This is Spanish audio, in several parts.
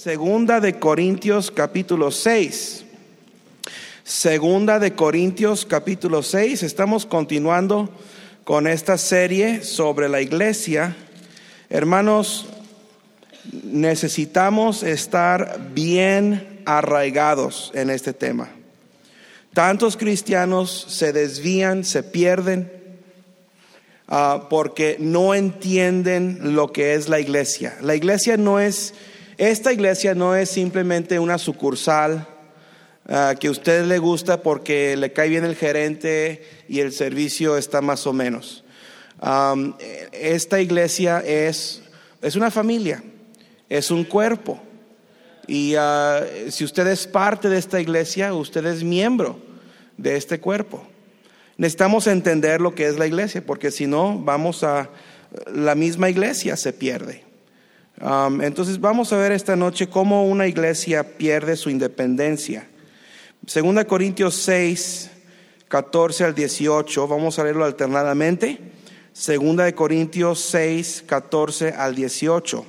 Segunda de Corintios capítulo 6. Segunda de Corintios capítulo 6. Estamos continuando con esta serie sobre la iglesia. Hermanos, necesitamos estar bien arraigados en este tema. Tantos cristianos se desvían, se pierden porque no entienden lo que es la iglesia. Esta iglesia no es simplemente una sucursal que a usted le gusta porque le cae bien el gerente y el servicio está más o menos. Esta iglesia es una familia, es un cuerpo. Y si usted es parte de esta iglesia, usted es miembro de este cuerpo. Necesitamos entender lo que es la iglesia, porque si no, la misma iglesia se pierde. Entonces vamos a ver esta noche cómo una iglesia pierde su independencia. Segunda Corintios 6, 14 al 18, vamos a leerlo alternadamente. Segunda de Corintios 6, 14 al 18.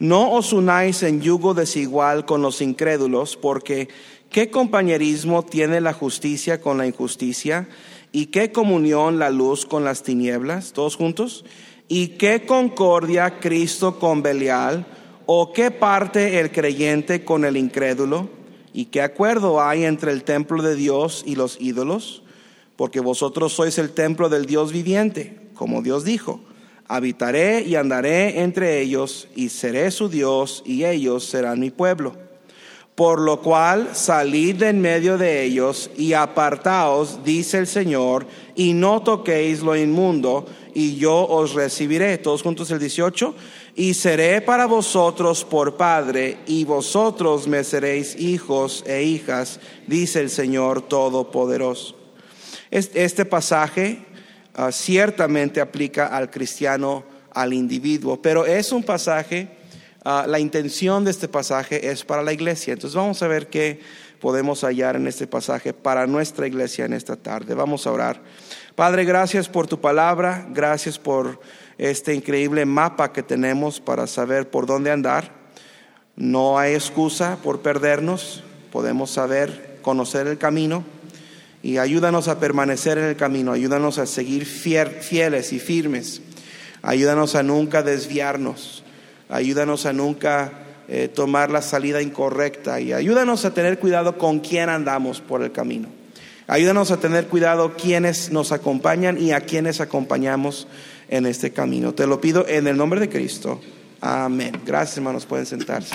No os unáis en yugo desigual con los incrédulos, porque ¿qué compañerismo tiene la justicia con la injusticia? ¿Y qué comunión la luz con las tinieblas? ¿Todos juntos? ¿Y qué concordia Cristo con Belial? ¿O qué parte el creyente con el incrédulo? ¿Y qué acuerdo hay entre el templo de Dios y los ídolos? Porque vosotros sois el templo del Dios viviente, como Dios dijo: habitaré y andaré entre ellos, y seré su Dios, y ellos serán mi pueblo. Por lo cual salid de en medio de ellos y apartaos, dice el Señor, y no toquéis lo inmundo, y yo os recibiré. Todos juntos el 18. Y seré para vosotros por Padre, y vosotros me seréis hijos e hijas, dice el Señor Todopoderoso. Este pasaje ciertamente aplica al cristiano, al individuo, pero es un pasaje, la intención de este pasaje es para la iglesia. Entonces vamos a ver qué podemos hallar en este pasaje para nuestra iglesia en esta tarde. Vamos a orar. Padre, gracias por tu palabra, gracias por este increíble mapa que tenemos para saber por dónde andar. No hay excusa por perdernos, podemos conocer el camino, y ayúdanos a permanecer en el camino, ayúdanos a seguir fieles y firmes, ayúdanos a nunca desviarnos, ayúdanos a nunca tomar la salida incorrecta, y ayúdanos a tener cuidado con quién andamos por el camino. Ayúdanos a tener cuidado quienes nos acompañan y a quienes acompañamos en este camino. Te lo pido en el nombre de Cristo. Amén. Gracias, hermanos. Pueden sentarse.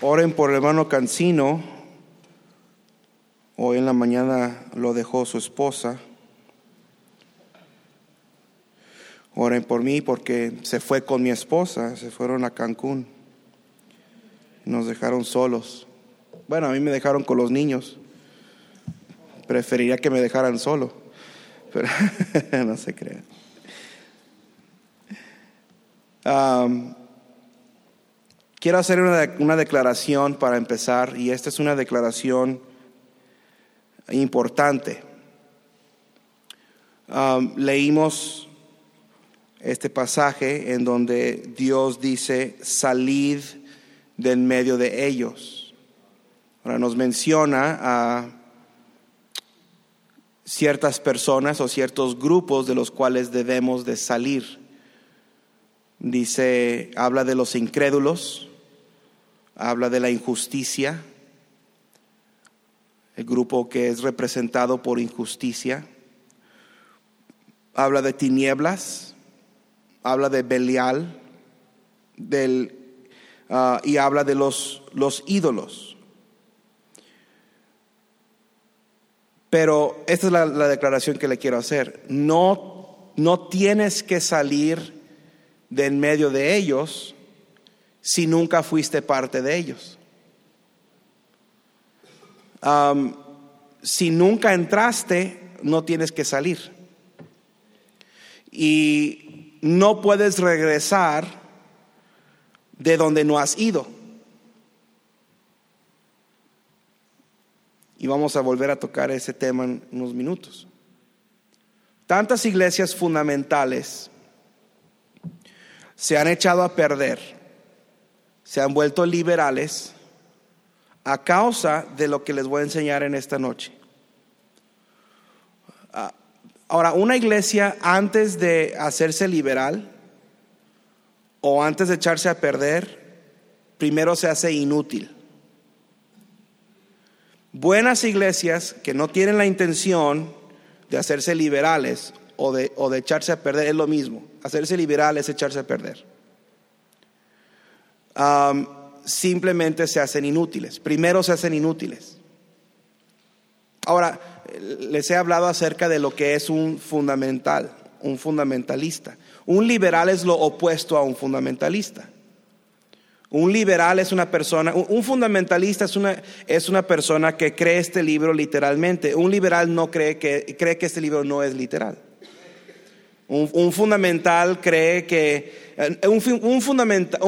Oren por el hermano Cancino. Hoy en la mañana lo dejó su esposa. Oren por mí porque se fue con mi esposa. Se fueron a Cancún. Nos dejaron solos. Bueno, a mí me dejaron con los niños. Preferiría que me dejaran solo, pero no se crean. Quiero hacer una declaración para empezar, y esta es una declaración importante. Leímos este pasaje en donde Dios dice: salid de en medio de ellos. Ahora nos menciona a ciertas personas o ciertos grupos de los cuales debemos de salir. Dice, habla de los incrédulos, habla de la injusticia, el grupo que es representado por injusticia, habla de tinieblas, habla de Belial, y habla de los ídolos. Pero esta es la declaración que le quiero hacer. No tienes que salir de en medio de ellos si nunca fuiste parte de ellos. Si nunca entraste, no tienes que salir. Y no puedes regresar de donde no has ido. Y vamos a volver a tocar ese tema en unos minutos. Tantas iglesias fundamentales se han echado a perder, se han vuelto liberales a causa de lo que les voy a enseñar en esta noche. Ahora, una iglesia antes de hacerse liberal o antes de echarse a perder, primero se hace inútil. Buenas iglesias que no tienen la intención de hacerse liberales o de echarse a perder es lo mismo. Hacerse liberal es echarse a perder. Simplemente se hacen inútiles. Primero se hacen inútiles. Ahora, les he hablado acerca de lo que es un fundamental, un fundamentalista. Un liberal es lo opuesto a un fundamentalista. Un liberal es una persona, un fundamentalista es una persona que cree este libro literalmente. Un liberal no cree que este libro no es literal. Un fundamental cree que un fundamental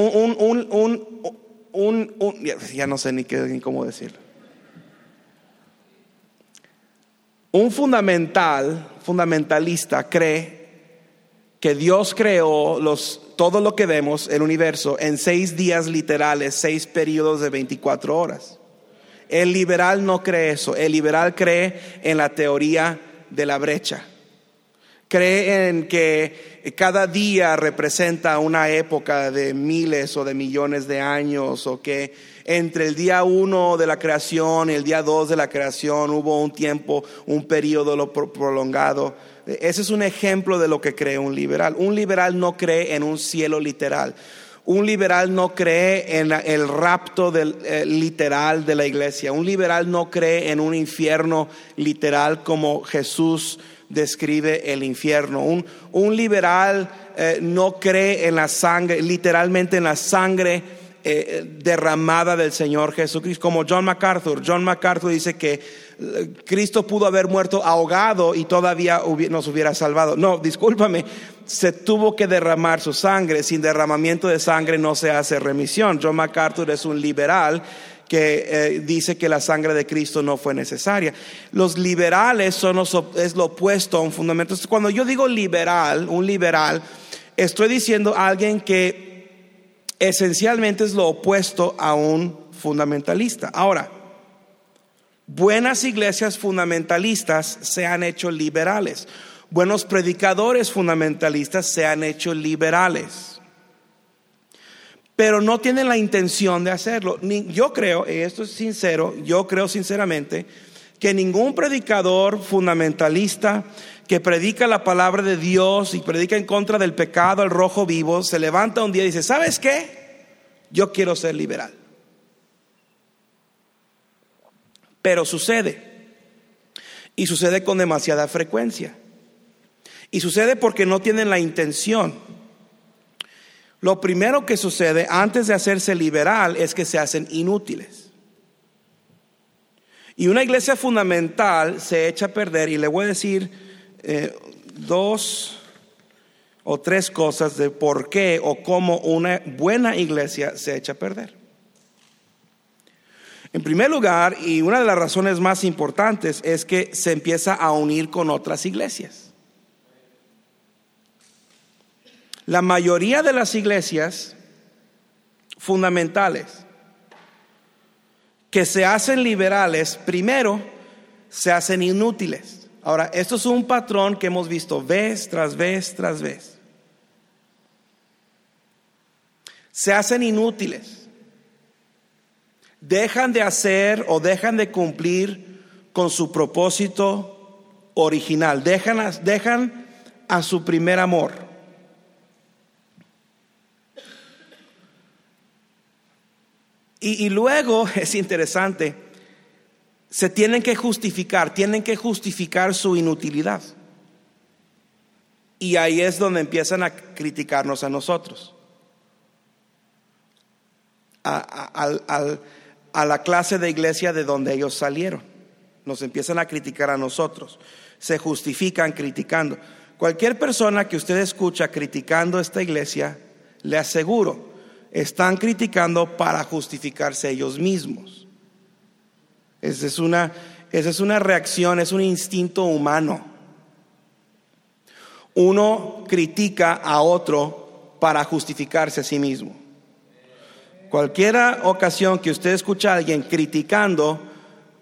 ya no sé ni cómo decirlo. Un fundamentalista cree que Dios creó todo lo que vemos, el universo, en 6 días literales, 6 periodos de 24 horas. El liberal no cree eso. El liberal cree en la teoría de la brecha. Cree en que cada día representa una época de miles o de millones de años, o que entre el día 1 de la creación y el día 2 de la creación hubo un tiempo, un periodo prolongado. Ese es un ejemplo de lo que cree un liberal. Un liberal no cree en un cielo literal. Un liberal no cree en el rapto literal de la iglesia. Un liberal no cree en un infierno literal como Jesús describe el infierno. Un liberal no cree en la sangre, literalmente en la sangre derramada del Señor Jesucristo, como John MacArthur. John MacArthur dice que Cristo pudo haber muerto ahogado y todavía nos hubiera salvado. No, discúlpame, se tuvo que derramar su sangre. Sin derramamiento de sangre no se hace remisión. John MacArthur es un liberal que dice que la sangre de Cristo no fue necesaria. Los liberales es lo opuesto a un fundamento. Entonces, cuando yo digo liberal, un liberal, estoy diciendo a alguien que esencialmente es lo opuesto a un fundamentalista. Ahora, buenas iglesias fundamentalistas se han hecho liberales. Buenos predicadores fundamentalistas se han hecho liberales. Pero no tienen la intención de hacerlo. Yo creo, y esto es sincero, yo creo sinceramente que ningún predicador fundamentalista que predica la palabra de Dios y predica en contra del pecado al rojo vivo se levanta un día y dice: ¿sabes qué? Yo quiero ser liberal. Pero sucede, y sucede con demasiada frecuencia, y sucede porque no tienen la intención. Lo primero que sucede antes de hacerse liberal es que se hacen inútiles. Y una iglesia fundamental se echa a perder, y le voy a decir 2 o 3 cosas de por qué o cómo una buena iglesia se echa a perder. En primer lugar, y una de las razones más importantes, es que se empieza a unir con otras iglesias. La mayoría de las iglesias fundamentales que se hacen liberales, primero se hacen inútiles. Ahora, esto es un patrón que hemos visto vez tras vez tras vez. Se hacen inútiles. Dejan de hacer o dejan de cumplir con su propósito original. Dejan a su primer amor. Y luego es interesante. Se tienen que justificar su inutilidad. Y ahí es donde empiezan a criticarnos a nosotros, a la clase de iglesia de donde ellos salieron. Nos empiezan a criticar a nosotros. Se justifican criticando. Cualquier persona que usted escucha criticando esta iglesia, le aseguro, están criticando para justificarse ellos mismos. Esa es una reacción, es un instinto humano. Uno critica a otro para justificarse a sí mismo. Cualquier ocasión que usted escucha a alguien criticando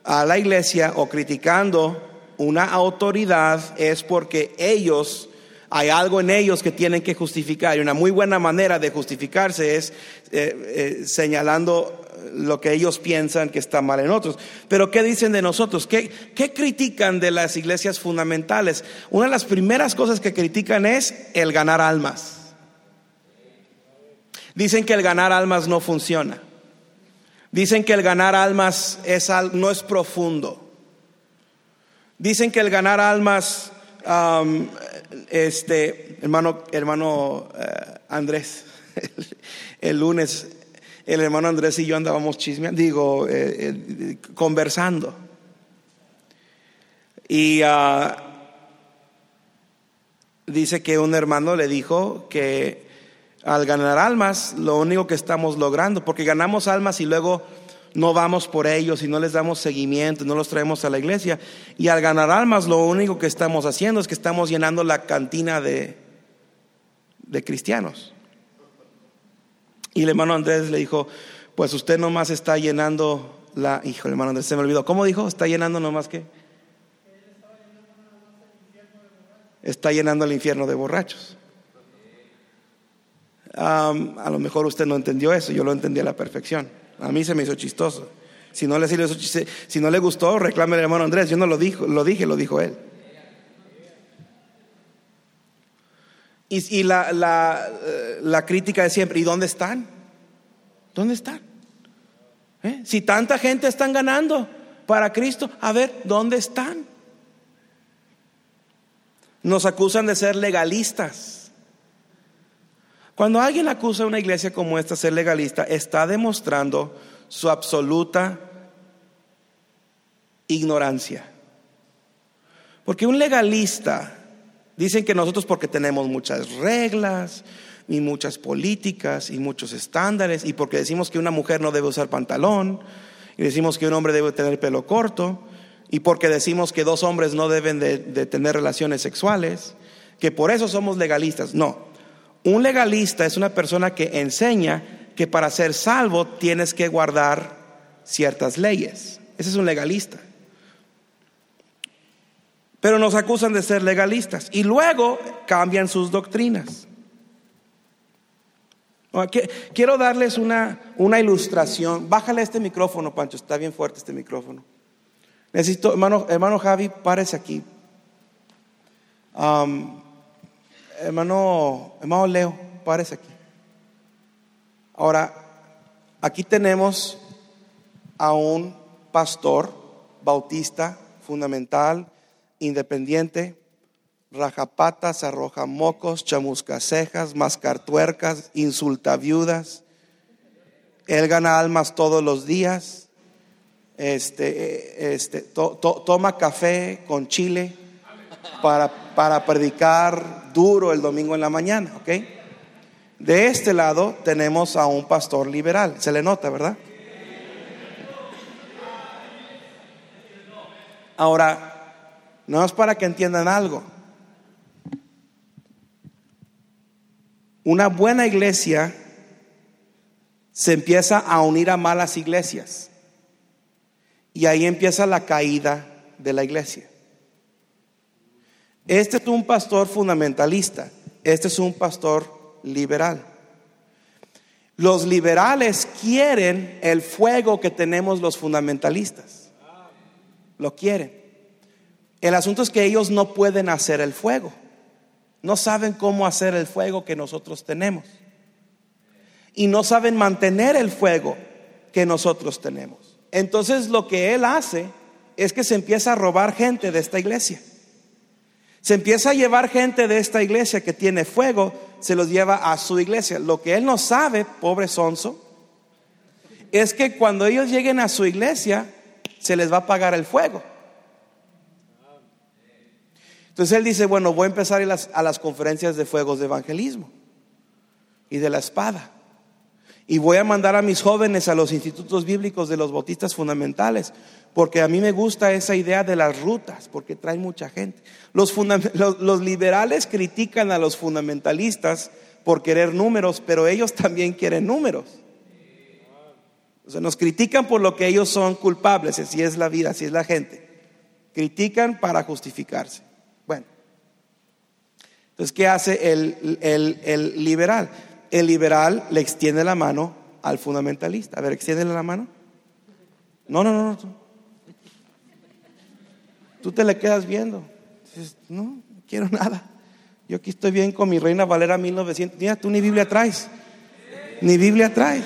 a la iglesia o criticando una autoridad, es porque ellos, hay algo en ellos que tienen que justificar. Y una muy buena manera de justificarse es señalando lo que ellos piensan que está mal en otros. Pero ¿qué dicen de nosotros? ¿Qué critican de las iglesias fundamentales? Una de las primeras cosas que critican es el ganar almas. Dicen que el ganar almas no funciona. Dicen que el ganar almas no es profundo. Dicen que el ganar almas, Andrés, el lunes el hermano Andrés y yo andábamos conversando. Y dice que un hermano le dijo que al ganar almas, lo único que estamos logrando, porque ganamos almas y luego no vamos por ellos y no les damos seguimiento, no los traemos a la iglesia, y al ganar almas lo único que estamos haciendo es que estamos llenando la cantina de cristianos. Y el hermano Andrés le dijo, pues usted nomás está llenando la... Hijo, el hermano Andrés se me olvidó, ¿cómo dijo? Está llenando nomás que... Está llenando el infierno de borrachos. A lo mejor usted no entendió eso, yo lo entendí a la perfección. A mí se me hizo chistoso. Si no le gustó, reclame al hermano Andrés. Yo no lo dijo él. Y la crítica de siempre. ¿Y dónde están? ¿Dónde están? Si tanta gente están ganando para Cristo, a ver, ¿dónde están? Nos acusan de ser legalistas. Cuando alguien acusa a una iglesia como esta de ser legalista, está demostrando su absoluta ignorancia. Porque un legalista... Dicen que nosotros, porque tenemos muchas reglas y muchas políticas y muchos estándares, y porque decimos que una mujer no debe usar pantalón, y decimos que un hombre debe tener pelo corto, y porque decimos que dos hombres no deben de tener relaciones sexuales, que por eso somos legalistas. No, un legalista es una persona que enseña que para ser salvo tienes que guardar ciertas leyes. Ese es un legalista. Pero nos acusan de ser legalistas y luego cambian sus doctrinas. Quiero darles una ilustración. Bájale este micrófono, Pancho, está bien fuerte este micrófono. Necesito, hermano Javi, párese aquí. Hermano Leo, párese aquí. Ahora, aquí tenemos a un pastor bautista fundamental, independiente, rajapatas, arroja mocos, chamuscacejas, mascartuercas, insulta viudas. Él gana almas todos los días. Toma café con chile para predicar duro el domingo en la mañana, ¿ok? De este lado tenemos a un pastor liberal. Se le nota, ¿verdad? Ahora, no es para que entiendan algo. Una buena iglesia se empieza a unir a malas iglesias. Y ahí empieza la caída de la iglesia. Este es un pastor fundamentalista. Este es un pastor liberal. Los liberales quieren el fuego que tenemos los fundamentalistas. Lo quieren. El asunto es que ellos no pueden hacer el fuego. No saben cómo hacer el fuego que nosotros tenemos. Y no saben mantener el fuego que nosotros tenemos. Entonces lo que él hace es que se empieza a robar gente de esta iglesia. Se empieza a llevar gente de esta iglesia que tiene fuego, se los lleva a su iglesia. Lo que él no sabe, pobre sonso, es que cuando ellos lleguen a su iglesia, se les va a apagar el fuego. Entonces él dice, bueno, voy a empezar a las conferencias de fuegos de evangelismo y de la espada, y voy a mandar a mis jóvenes a los institutos bíblicos de los bautistas fundamentales, porque a mí me gusta esa idea de las rutas, porque traen mucha gente. Los liberales critican a los fundamentalistas por querer números, pero ellos también quieren números. O sea, nos critican por lo que ellos son culpables. Así es la vida, así es la gente. Critican para justificarse. Bueno, entonces, ¿qué hace el liberal? El liberal le extiende la mano al fundamentalista. A ver, extiéndele la mano. No. Tú te le quedas viendo. Dices, no quiero nada. Yo aquí estoy bien con mi Reina Valera 1900. Mira, tú ni Biblia traes. Ni Biblia traes.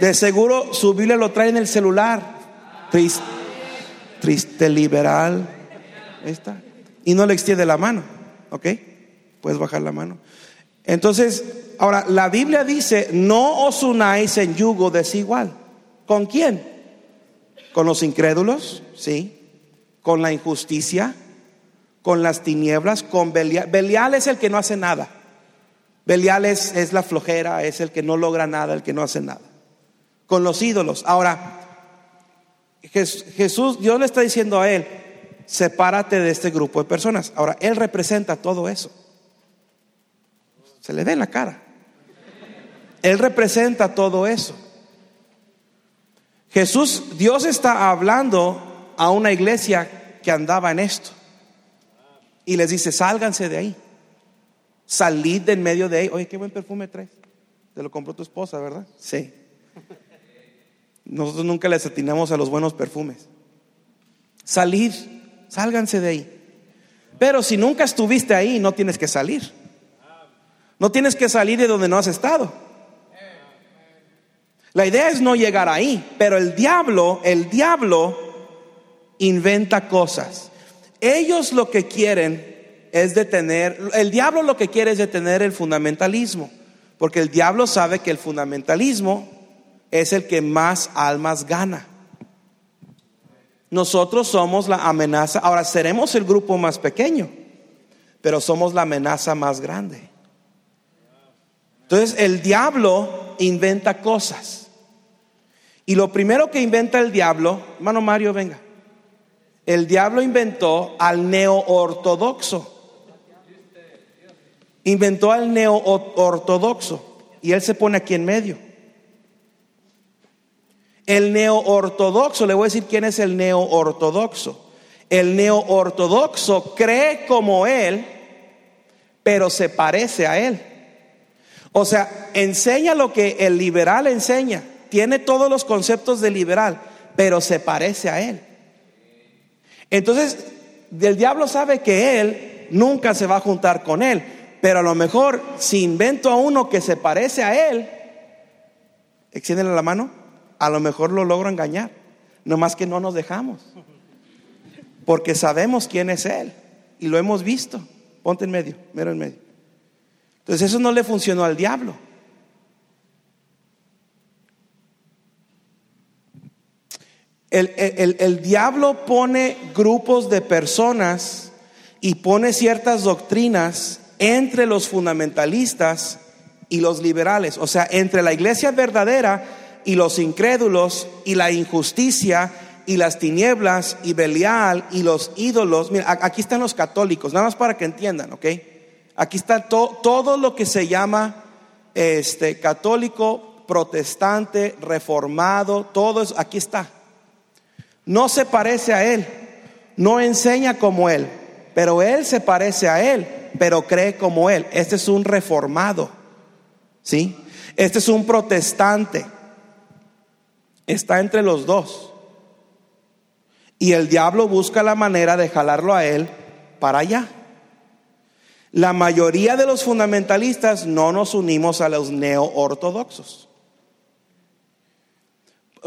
De seguro su Biblia lo trae en el celular. Triste liberal. Ahí está. Y no le extiende la mano. Ok, puedes bajar la mano. Entonces, ahora la Biblia dice: no os unáis en yugo desigual. ¿Con quién? Con los incrédulos, sí. Con la injusticia, con las tinieblas, con Belial. Belial es el que no hace nada. Belial es la flojera, es el que no logra nada, el que no hace nada. Con los ídolos. Ahora, Jesús, Dios le está diciendo a él: sepárate de este grupo de personas. Ahora, él representa todo eso. Se le ve en la cara. Él representa todo eso. Jesús, Dios está hablando a una iglesia que andaba en esto y les dice: sálganse de ahí, salid de en medio de ahí. Oye, qué buen perfume traes, te lo compró tu esposa, ¿verdad? Sí. Nosotros nunca les atinamos a los buenos perfumes. Salid, sálganse de ahí. Pero si nunca estuviste ahí, no tienes que salir. No tienes que salir de donde no has estado. La idea es no llegar ahí, pero el diablo inventa cosas. Ellos lo que quieren es detener, el diablo lo que quiere es detener el fundamentalismo, porque el diablo sabe que el fundamentalismo es el que más almas gana. Nosotros somos la amenaza. Ahora, seremos el grupo más pequeño, pero somos la amenaza más grande. Entonces, el diablo inventa cosas. Y lo primero que inventa el diablo, hermano Mario, venga. El diablo inventó al neoortodoxo. Inventó al neoortodoxo. Y él se pone aquí en medio. El neoortodoxo, le voy a decir quién es el neoortodoxo. El neoortodoxo cree como él, pero se parece a él. O sea, enseña lo que el liberal enseña. Tiene todos los conceptos de liberal, pero se parece a él. Entonces, el diablo sabe que él nunca se va a juntar con él, pero a lo mejor si invento a uno que se parece a él, extiéndele la mano, a lo mejor lo logro engañar. Nomás que no nos dejamos, porque sabemos quién es él y lo hemos visto. Ponte en medio, mero en medio. Entonces, eso no le funcionó al diablo. El diablo pone grupos de personas y pone ciertas doctrinas entre los fundamentalistas y los liberales. O sea, entre la iglesia verdadera y los incrédulos, y la injusticia y las tinieblas y Belial y los ídolos. Mira, aquí están los católicos, nada más para que entiendan, ¿ok? Aquí está todo lo que se llama católico, protestante, reformado, todo eso, aquí está. No se parece a él, no enseña como él, pero él se parece a él, pero cree como él. Este es un reformado, ¿sí? Este es un protestante. Está entre los dos. Y el diablo busca la manera de jalarlo a él para allá. La mayoría de los fundamentalistas no nos unimos a los neoortodoxos.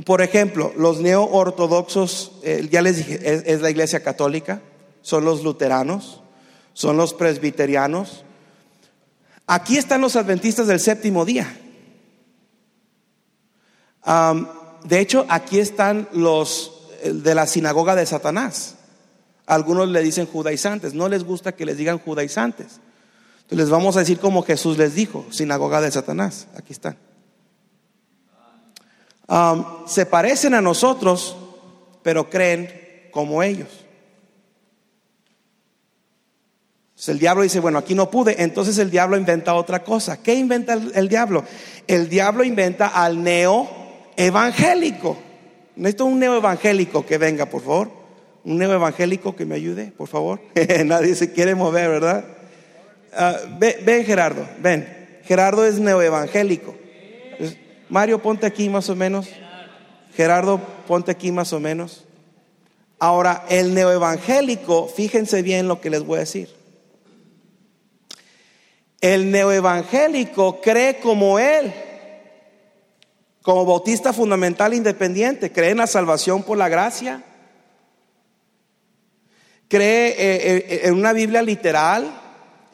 Por ejemplo, los neoortodoxos, ya les dije, es la iglesia católica, son los luteranos, son los presbiterianos. Aquí están los adventistas del séptimo día. De hecho, aquí están los de la sinagoga de Satanás. Algunos le dicen judaizantes, no les gusta que les digan judaizantes. Entonces les vamos a decir como Jesús les dijo, sinagoga de Satanás, aquí están. Se parecen a nosotros, pero creen como ellos. Entonces el diablo dice: bueno, aquí no pude. Entonces el diablo inventa otra cosa. ¿Qué inventa el diablo? El diablo inventa al neo evangélico. Necesito un neoevangélico que venga, por favor. Un neoevangélico que me ayude, por favor. Nadie se quiere mover, ¿verdad? Ven Gerardo, ven. Gerardo es neoevangélico. Mario, ponte aquí más o menos. Gerardo, ponte aquí más o menos. Ahora, el neoevangélico, fíjense bien lo que les voy a decir. El neoevangélico cree como él, como bautista fundamental independiente, cree en la salvación por la gracia, cree en una Biblia literal,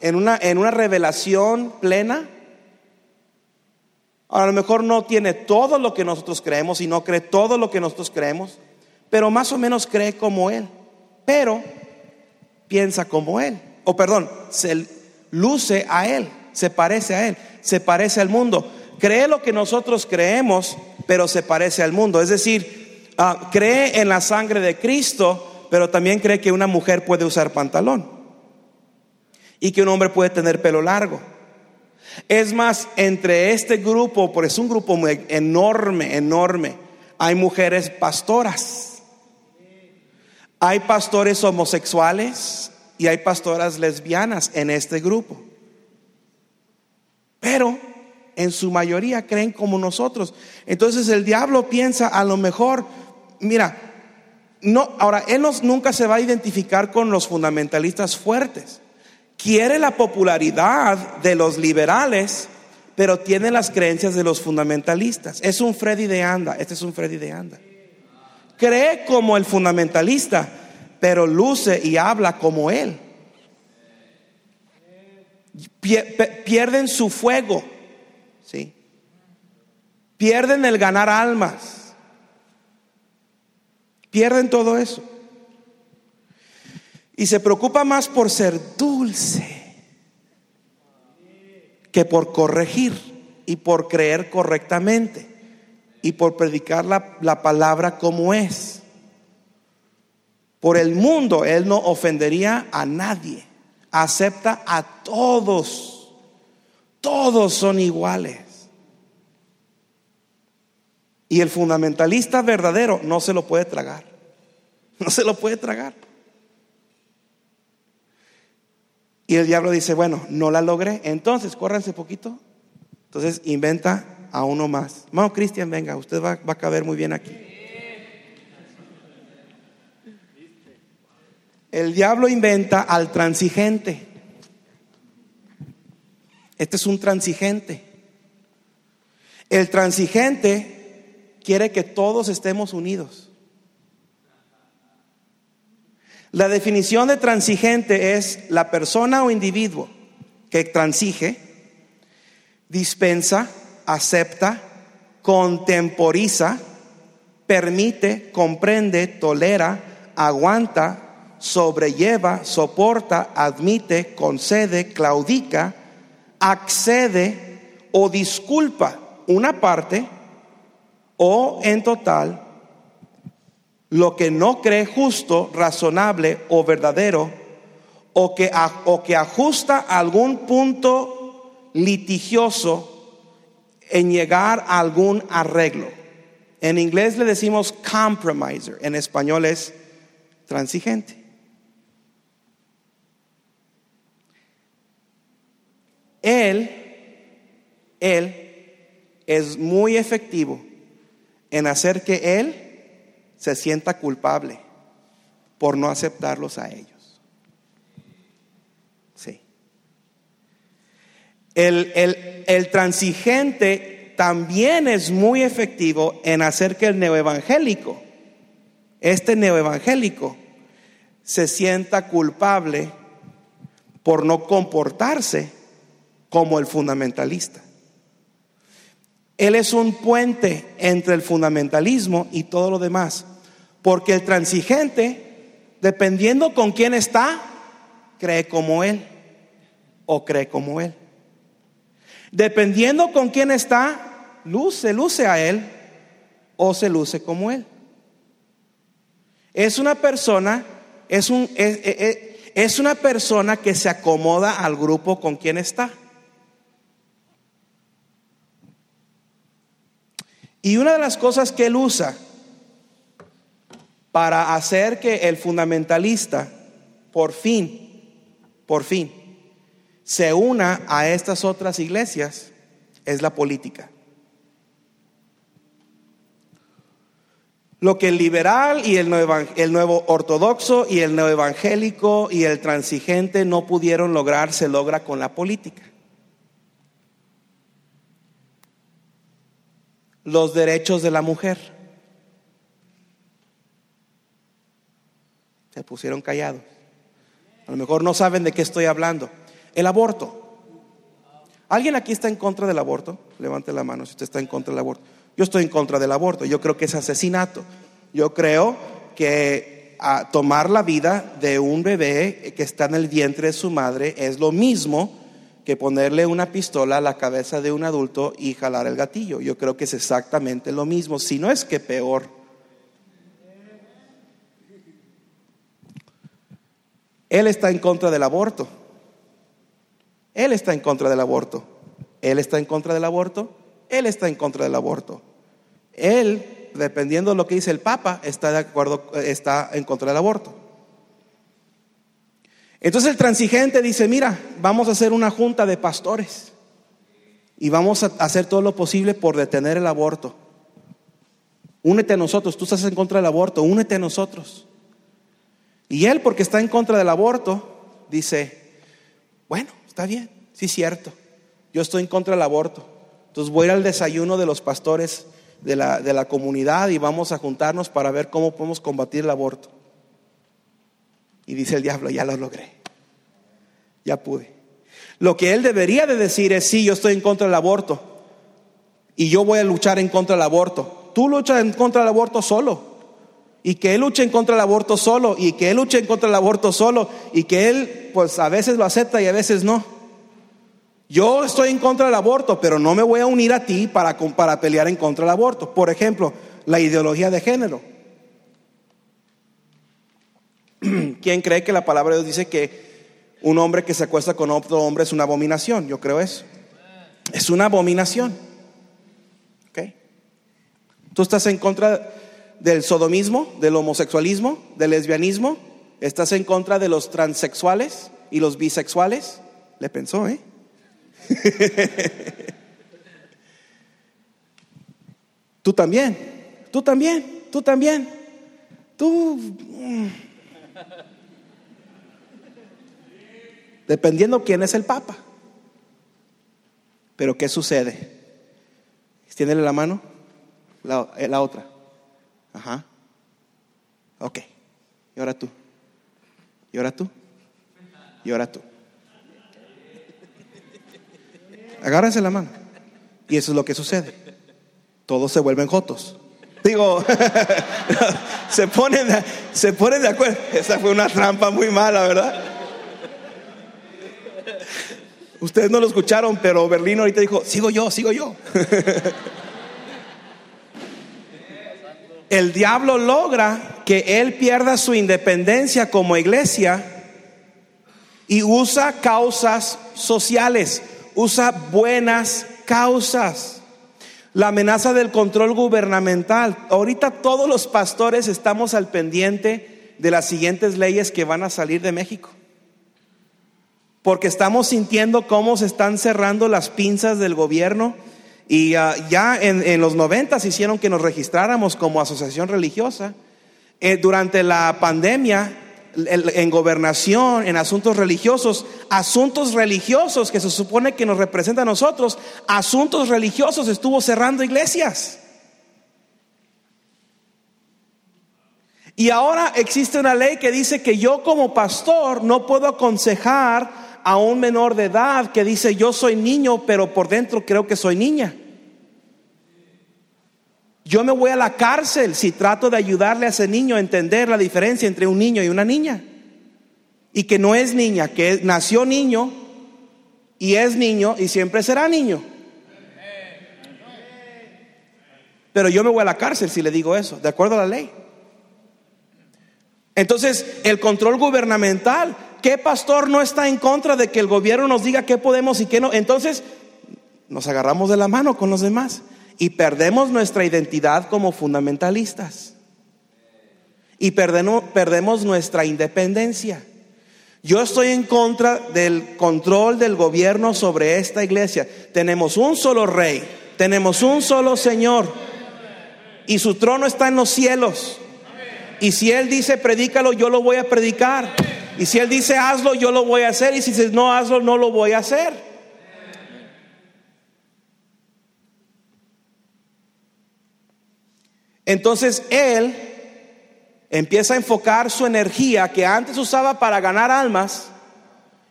en una revelación plena. Ahora, a lo mejor no tiene todo lo que nosotros creemos y no cree todo lo que nosotros creemos, pero más o menos cree como él, pero piensa como él, o perdón, se luce a él, se parece a él, se parece al mundo. Cree lo que nosotros creemos, pero se parece al mundo. Es decir, cree en la sangre de Cristo, pero también cree que una mujer puede usar pantalón y que un hombre puede tener pelo largo. Es más, entre este grupo, porque es un grupo enorme, enorme, hay mujeres pastoras, hay pastores homosexuales y hay pastoras lesbianas en este grupo. Pero en su mayoría creen como nosotros. Entonces el diablo piensa, a lo mejor, mira, no, ahora él nunca se va a identificar con los fundamentalistas fuertes. Quiere la popularidad de los liberales, pero tiene las creencias de los fundamentalistas. Es un Freddy de Anda. Este es un Freddy de Anda. Cree como el fundamentalista, pero luce y habla como él. Pierden su fuego, ¿sí? Pierden el ganar almas, pierden todo eso. Y se preocupa más por ser dulce que por corregir y por creer correctamente y por predicar la palabra como es. Por el mundo él no ofendería a nadie, acepta a todos, todos son iguales. Y el fundamentalista verdadero no se lo puede tragar, no se lo puede tragar. Y el diablo dice, bueno, no la logré, entonces córranse poquito. Entonces inventa a uno más. Hermano Cristian, venga, usted va a caber muy bien aquí. El diablo inventa al transigente. Este es un transigente. El transigente quiere que todos estemos unidos. La definición de transigente es la persona o individuo que transige, dispensa, acepta, contemporiza, permite, comprende, tolera, aguanta, sobrelleva, soporta, admite, concede, claudica, accede o disculpa una parte o en total lo que no cree justo, razonable o verdadero, o que ajusta algún punto litigioso en llegar a algún arreglo. En inglés le decimos compromiser, en español es transigente. Él es muy efectivo en hacer que él se sienta culpable por no aceptarlos a ellos. Sí. El transigente también es muy efectivo en hacer que el neoevangélico, este neoevangélico, se sienta culpable por no comportarse como el fundamentalista. Él es un puente entre el fundamentalismo y todo lo demás. Porque el transigente, dependiendo con quién está, cree como él o cree como él. Dependiendo con quién está, luce a él o se luce como él. Es una persona, es una persona que se acomoda al grupo con quien está. Y una de las cosas que él usa para hacer que el fundamentalista por fin se una a estas otras iglesias es la política. Lo que el liberal y el nuevo ortodoxo y el neoevangélico y el transigente no pudieron lograr, se logra con la política. Los derechos de la mujer. Se pusieron callados. A lo mejor no saben de qué estoy hablando. El aborto. ¿Alguien aquí está en contra del aborto? Levante la mano si usted está en contra del aborto. Yo estoy en contra del aborto. Yo creo que es asesinato. Yo creo que tomar la vida de un bebé que está en el vientre de su madre es lo mismo que ponerle una pistola a la cabeza de un adulto y jalar el gatillo. Yo creo que es exactamente lo mismo, si no es que peor. Él está en contra del aborto. Él está en contra del aborto. Él está en contra del aborto. Él está en contra del aborto. Él, dependiendo de lo que dice el Papa, está de acuerdo, está en contra del aborto. Entonces el transigente dice: mira, vamos a hacer una junta de pastores y vamos a hacer todo lo posible por detener el aborto. Únete a nosotros. Tú estás en contra del aborto, únete a nosotros. Y él, porque está en contra del aborto, dice: bueno, está bien, sí es cierto, yo estoy en contra del aborto, entonces voy a ir al desayuno de los pastores de la comunidad y vamos a juntarnos para ver cómo podemos combatir el aborto. Y dice el diablo: ya lo logré, ya pude. Lo que él debería de decir es: sí, yo estoy en contra del aborto y yo voy a luchar en contra del aborto. Tú luchas en contra del aborto solo. Y que él luche en contra del aborto solo. Y que él luche en contra del aborto solo. Y que él, pues a veces lo acepta y a veces no. Yo estoy en contra del aborto, pero no me voy a unir a ti para pelear en contra del aborto. Por ejemplo, la ideología de género. ¿Quién cree que la palabra de Dios dice que un hombre que se acuesta con otro hombre es una abominación? Yo creo eso. Es una abominación. ¿Okay? Tú estás en contra del sodomismo, del homosexualismo, del lesbianismo. Estás en contra de los transexuales y los bisexuales. Le pensó, ¿eh? Tú también. Tú. Dependiendo quién es el Papa. Pero ¿qué sucede? Extiéndele la mano. La otra. Ajá. Ok. Y ahora tú. Agárrense la mano. Y eso es lo que sucede. Todos se vuelven jotos. Digo, se ponen de acuerdo. Esa fue una trampa muy mala, ¿verdad? Ustedes no lo escucharon, pero Berlín ahorita dijo: sigo yo. El diablo logra que él pierda su independencia como iglesia y usa causas sociales, usa buenas causas. La amenaza del control gubernamental. Ahorita todos los pastores estamos al pendiente de las siguientes leyes que van a salir de México, porque estamos sintiendo cómo se están cerrando las pinzas del gobierno. Y ya en los 90s hicieron que nos registráramos como asociación religiosa. Durante la pandemia, en gobernación, en asuntos religiosos que se supone que nos representan a nosotros, asuntos religiosos estuvo cerrando iglesias. Y ahora existe una ley que dice que yo como pastor no puedo aconsejar a un menor de edad que dice: yo soy niño, pero por dentro creo que soy niña. Yo me voy a la cárcel si trato de ayudarle a ese niño a entender la diferencia entre un niño y una niña, y que no es niña, que nació niño y es niño y siempre será niño. Pero yo me voy a la cárcel si le digo eso, de acuerdo a la ley. Entonces, el control gubernamental. ¿Qué pastor no está en contra de que el gobierno nos diga qué podemos y qué no? Entonces nos agarramos de la mano con los demás y perdemos nuestra identidad como fundamentalistas. Y perdemos nuestra independencia. Yo estoy en contra del control del gobierno sobre esta iglesia. Tenemos un solo rey, tenemos un solo Señor, y su trono está en los cielos. Y si Él dice predícalo, yo lo voy a predicar. Y si Él dice hazlo, yo lo voy a hacer. Y si dice no hazlo, no lo voy a hacer. Entonces Él empieza a enfocar su energía que antes usaba para ganar almas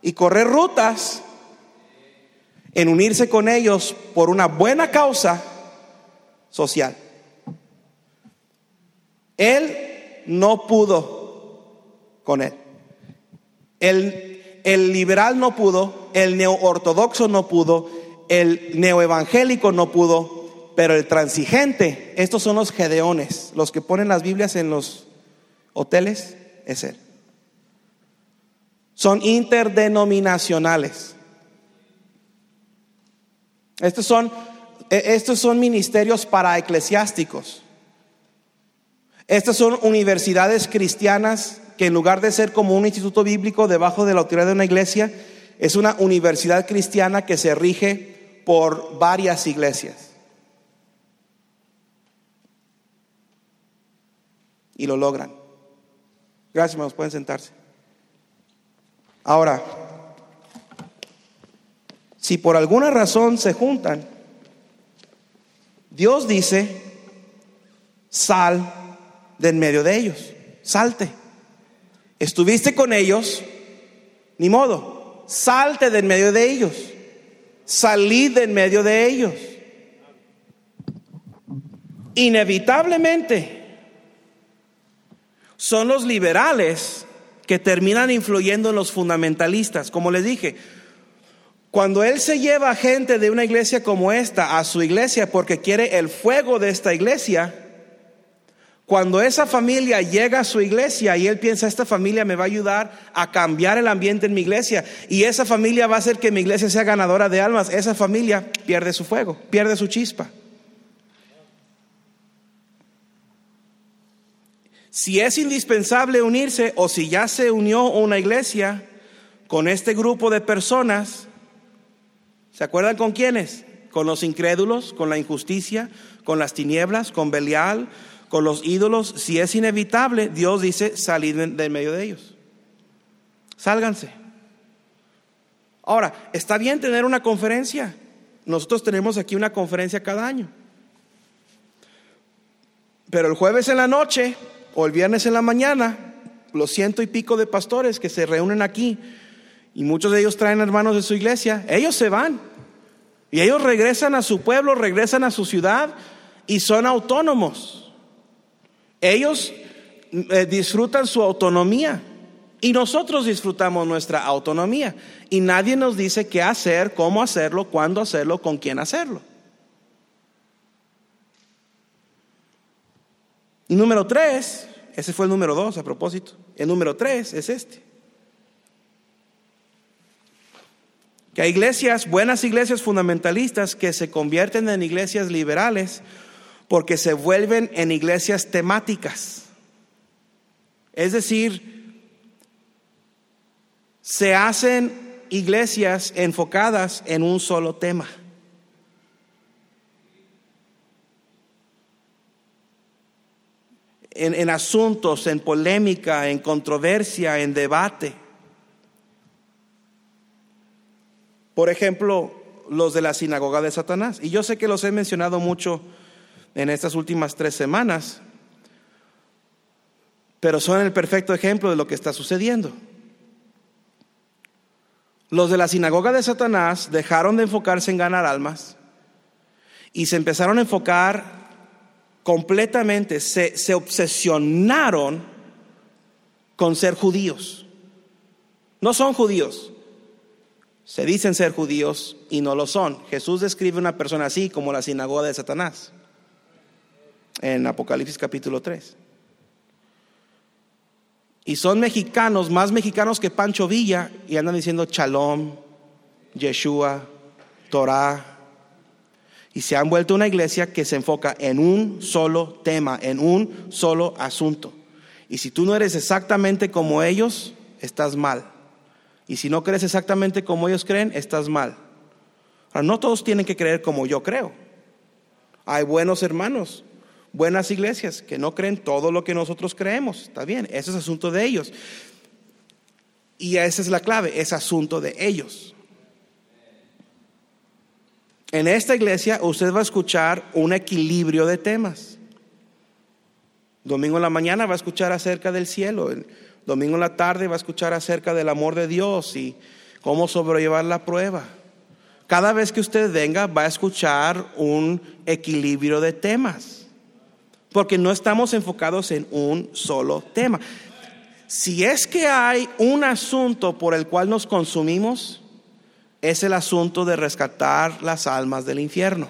y correr rutas, en unirse con ellos por una buena causa social. Él no pudo con él. El liberal no pudo, el neoortodoxo no pudo, el neoevangélico no pudo, pero el transigente, estos son los gedeones, los que ponen las Biblias en los hoteles, es él. Son interdenominacionales. Estos son ministerios paraeclesiásticos. Estas son universidades cristianas que, en lugar de ser como un instituto bíblico debajo de la autoridad de una iglesia, es una universidad cristiana que se rige por varias iglesias. Y lo logran. Gracias, hermanos, pueden sentarse. Ahora, si por alguna razón se juntan, Dios dice: sal de en medio de ellos, salte. Estuviste con ellos, ni modo, salte de en medio de ellos, salí de en medio de ellos. Inevitablemente son los liberales que terminan influyendo en los fundamentalistas. Como les dije, cuando Él se lleva gente de una iglesia como esta a su iglesia porque quiere el fuego de esta iglesia, cuando esa familia llega a su iglesia y él piensa: esta familia me va a ayudar a cambiar el ambiente en mi iglesia, y esa familia va a hacer que mi iglesia sea ganadora de almas, esa familia pierde su fuego, pierde su chispa. Si es indispensable unirse, o si ya se unió una iglesia con este grupo de personas, ¿se acuerdan con quiénes? Con los incrédulos, con la injusticia, con las tinieblas, con Belial, con los ídolos. Si es inevitable, Dios dice: salid de medio de ellos, sálganse. Ahora, está bien tener una conferencia. Nosotros tenemos aquí una conferencia cada año, pero el jueves en la noche o el viernes en la mañana, los 100 y pico de pastores que se reúnen aquí, y muchos de ellos traen hermanos de su iglesia, ellos se van y ellos regresan a su pueblo, regresan a su ciudad, y son autónomos. Ellos disfrutan su autonomía, y nosotros disfrutamos nuestra autonomía, y nadie nos dice qué hacer, cómo hacerlo, cuándo hacerlo, con quién hacerlo. Y número 3, ese fue el número 2 a propósito. El número 3 es este: que hay iglesias, buenas iglesias fundamentalistas, que se convierten en iglesias liberales porque se vuelven en iglesias temáticas. Es decir, se hacen iglesias enfocadas en un solo tema. En asuntos, en polémica, en controversia, en debate. Por ejemplo, los de la sinagoga de Satanás. Y yo sé que los he mencionado mucho en estas últimas 3 semanas, pero son el perfecto ejemplo de lo que está sucediendo. Los de la sinagoga de Satanás dejaron de enfocarse en ganar almas y se empezaron a enfocar completamente, se obsesionaron con ser judíos. No son judíos, se dicen ser judíos y no lo son. Jesús describe a una persona así como la sinagoga de Satanás en Apocalipsis capítulo 3. Y son mexicanos, más mexicanos que Pancho Villa, y andan diciendo Shalom, Yeshua, Torah. Y se han vuelto una iglesia que se enfoca en un solo tema, en un solo asunto. Y si tú no eres exactamente como ellos, estás mal. Y si no crees exactamente como ellos creen, estás mal. Ahora, no todos tienen que creer como yo creo. Hay buenos hermanos, buenas iglesias que no creen todo lo que nosotros creemos. Está bien, ese es asunto de ellos. Y esa es la clave, es asunto de ellos. En esta iglesia usted va a escuchar un equilibrio de temas. Domingo en la mañana va a escuchar acerca del cielo. El domingo en la tarde va a escuchar acerca del amor de Dios y cómo sobrellevar la prueba. Cada vez que usted venga va a escuchar un equilibrio de temas, porque no estamos enfocados en un solo tema. Si es que hay un asunto por el cual nos consumimos, es el asunto de rescatar las almas del infierno.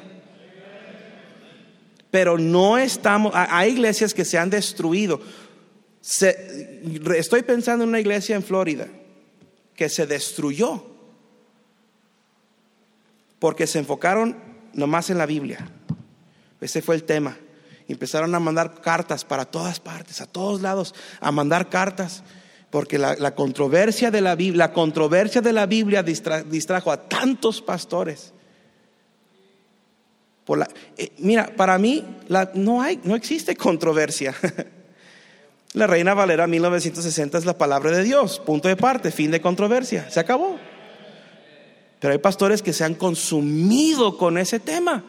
Pero no estamos, hay iglesias que se han destruido. Estoy pensando en una iglesia en Florida que se destruyó porque se enfocaron nomás en la Biblia. Ese fue el tema. Empezaron a mandar cartas para todas partes, a todos lados, a mandar cartas. Porque la controversia de la Biblia, distrajo a tantos pastores. Mira, para mí no existe controversia. La Reina Valera 1960 es la palabra de Dios, punto de parte, fin de controversia, se acabó. Pero hay pastores que se han consumido con ese tema.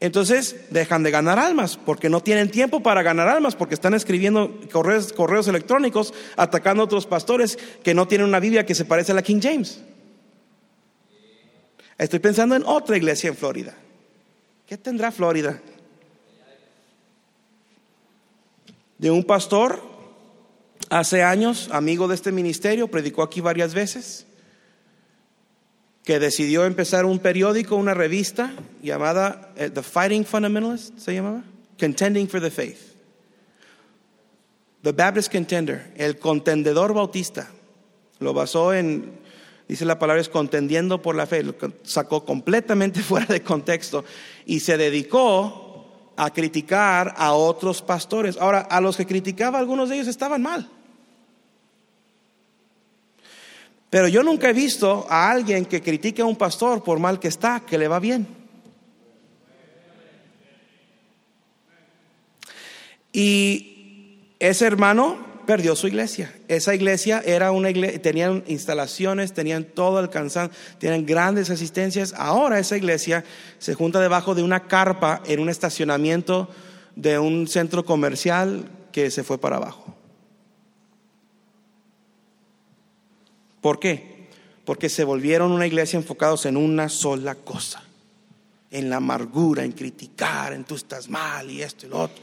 Entonces dejan de ganar almas porque no tienen tiempo para ganar almas, porque están escribiendo correos electrónicos atacando a otros pastores que no tienen una Biblia que se parece a la King James. Estoy pensando en otra iglesia en Florida. ¿Qué tendrá Florida? De un pastor hace años, amigo de este ministerio, predicó aquí varias veces, que decidió empezar un periódico, una revista llamada The Fighting Fundamentalist, se llamaba Contending for the Faith, The Baptist Contender, el contendedor bautista. Lo basó en, dice la palabra, es contendiendo por la fe. Lo sacó completamente fuera de contexto y se dedicó a criticar a otros pastores. Ahora, a los que criticaba, algunos de ellos estaban mal. Pero yo nunca he visto a alguien que critique a un pastor, por mal que está, que le va bien. Y ese hermano perdió su iglesia. Esa iglesia era una iglesia, tenían instalaciones, tenían todo alcanzado, tenían grandes asistencias. Ahora esa iglesia se junta debajo de una carpa en un estacionamiento de un centro comercial que se fue para abajo. ¿Por qué? Porque se volvieron una iglesia enfocados en una sola cosa, en la amargura, en criticar, en tú estás mal y esto y lo otro.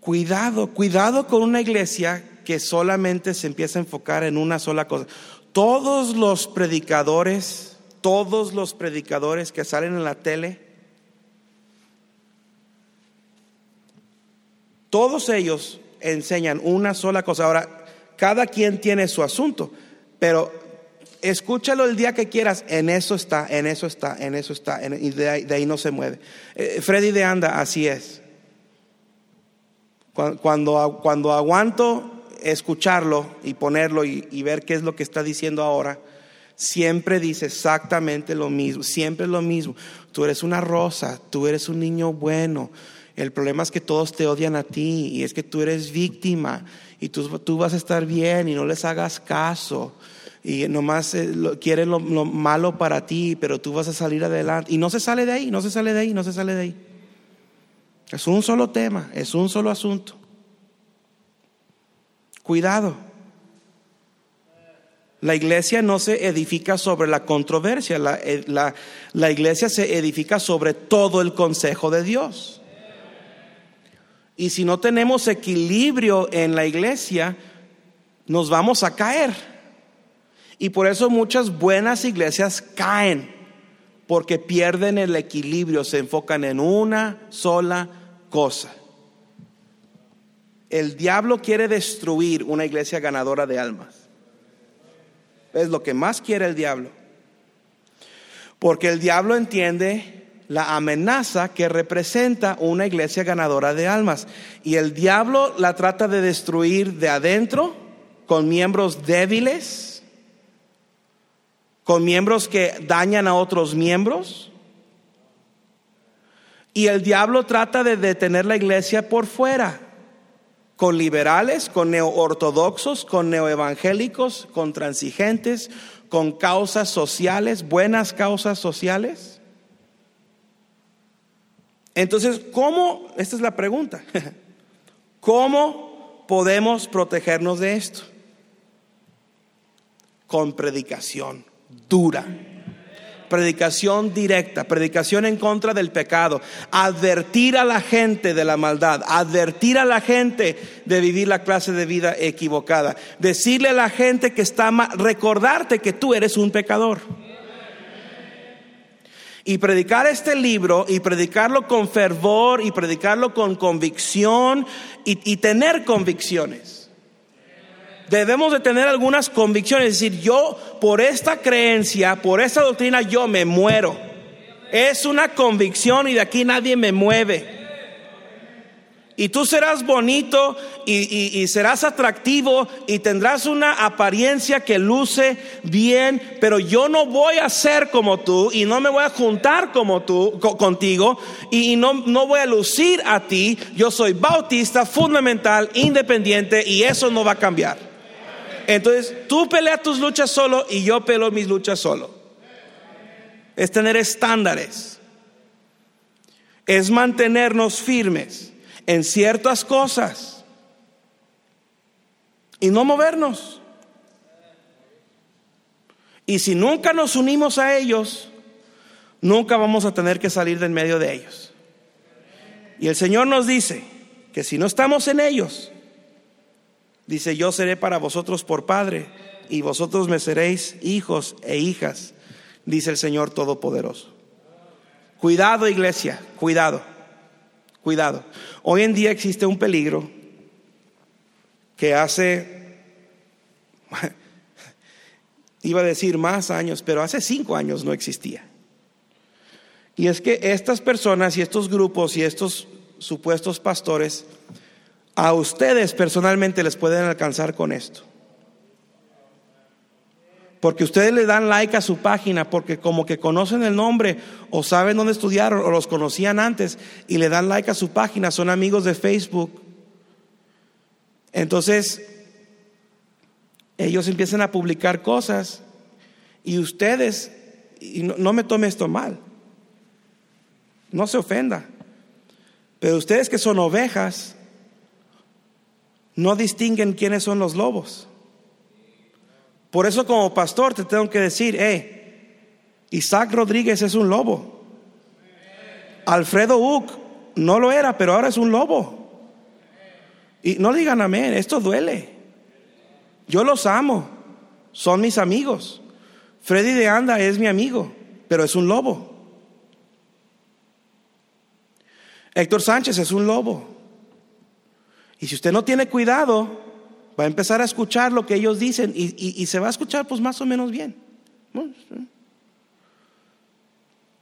Cuidado con una iglesia que solamente se empieza a enfocar en una sola cosa. Todos los predicadores que salen en la tele, todos ellos enseñan una sola cosa. Ahora, cada quien tiene su asunto. Pero escúchalo el día que quieras, en eso está, y de ahí no se mueve. Freddy de Anda, así es. Cuando aguanto escucharlo y ponerlo y ver qué es lo que está diciendo ahora, siempre dice exactamente lo mismo, siempre es lo mismo. Tú eres una rosa, tú eres un niño bueno. El problema es que todos te odian a ti y es que tú eres víctima y tú vas a estar bien y no les hagas caso y nomás quieren lo malo para ti, pero tú vas a salir adelante. Y no se sale de ahí. Es un solo tema, es un solo asunto. Cuidado. La iglesia no se edifica sobre la controversia, la iglesia se edifica sobre todo el consejo de Dios. Y si no tenemos equilibrio en la iglesia, nos vamos a caer. Y por eso muchas buenas iglesias caen, porque pierden el equilibrio, se enfocan en una sola cosa. El diablo quiere destruir una iglesia ganadora de almas. Es lo que más quiere el diablo. Porque el diablo entiende la amenaza que representa una iglesia ganadora de almas. Y el diablo la trata de destruir de adentro, con miembros débiles, con miembros que dañan a otros miembros. Y el diablo trata de detener la iglesia por fuera, con liberales, con neoortodoxos, con neoevangélicos, con transigentes, con causas sociales, buenas causas sociales. Entonces, ¿cómo? Esta es la pregunta. ¿Cómo podemos protegernos de esto? Con predicación dura, predicación directa, predicación en contra del pecado, advertir a la gente de la maldad, advertir a la gente de vivir la clase de vida equivocada, decirle a la gente que está mal, recordarte que tú eres un pecador. Y predicar este libro y predicarlo con fervor y predicarlo con convicción y tener convicciones. Debemos de tener algunas convicciones, es decir, yo por esta creencia, por esta doctrina yo me muero. Es una convicción y de aquí nadie me mueve. Y tú serás bonito y serás atractivo y tendrás una apariencia que luce bien, pero yo no voy a ser como tú y no me voy a juntar como tú contigo y no voy a lucir a ti. Yo soy bautista, fundamental, independiente y eso no va a cambiar. Entonces tú peleas tus luchas solo y yo peleo mis luchas solo. Es tener estándares, es mantenernos firmes en ciertas cosas y no movernos. Y si nunca nos unimos a ellos, nunca vamos a tener que salir del medio de ellos. Y el Señor nos dice que si no estamos en ellos, dice, yo seré para vosotros por padre y vosotros me seréis hijos e hijas, dice el Señor Todopoderoso. Cuidado, iglesia, cuidado, cuidado. Hoy en día existe un peligro que hace, iba a decir más años, pero hace 5 años no existía. Y es que estas personas y estos grupos y estos supuestos pastores a ustedes personalmente les pueden alcanzar con esto, porque ustedes le dan like a su página, porque como que conocen el nombre o saben dónde estudiaron o los conocían antes y le dan like a su página, son amigos de Facebook. Entonces ellos empiezan a publicar cosas y ustedes, y no me tome esto mal, no se ofenda, pero ustedes que son ovejas no distinguen quiénes son los lobos. Por eso como pastor te tengo que decir, Isaac Rodríguez es un lobo. Alfredo Uck no lo era, pero ahora es un lobo. Y no le digan amén, esto duele. Yo los amo, son mis amigos. Freddy de Anda es mi amigo, pero es un lobo. Héctor Sánchez es un lobo. Y si usted no tiene cuidado, va a empezar a escuchar lo que ellos dicen y se va a escuchar pues más o menos bien.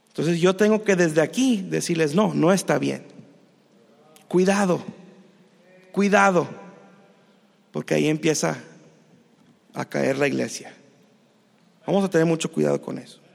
Entonces yo tengo que desde aquí decirles, no está bien. Cuidado, cuidado, porque ahí empieza a caer la iglesia. Vamos a tener mucho cuidado con eso.